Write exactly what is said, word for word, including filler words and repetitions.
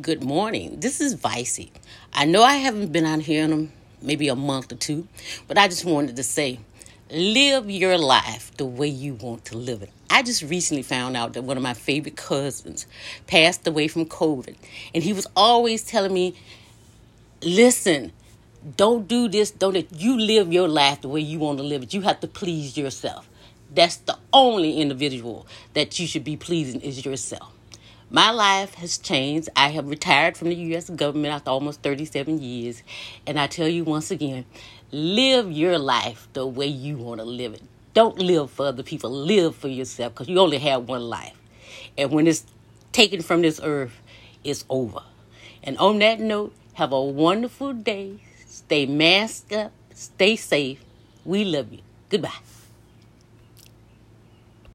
Good morning. This is Vicey. I know I haven't been out here in a, maybe a month or two, but I just wanted to say, live your life the way you want to live it. I just recently found out that one of my favorite cousins passed away from COVID, and he was always telling me, listen, don't do this, don't it. You live your life the way you want to live it. You have to please yourself. That's the only individual that you should be pleasing is yourself. My life has changed. I have retired from the U S government after almost thirty-seven years. And I tell you once again, live your life the way you want to live it. Don't live for other people. Live for yourself, because you only have one life. And when it's taken from this earth, it's over. And on that note, have a wonderful day. Stay masked up. Stay safe. We love you. Goodbye.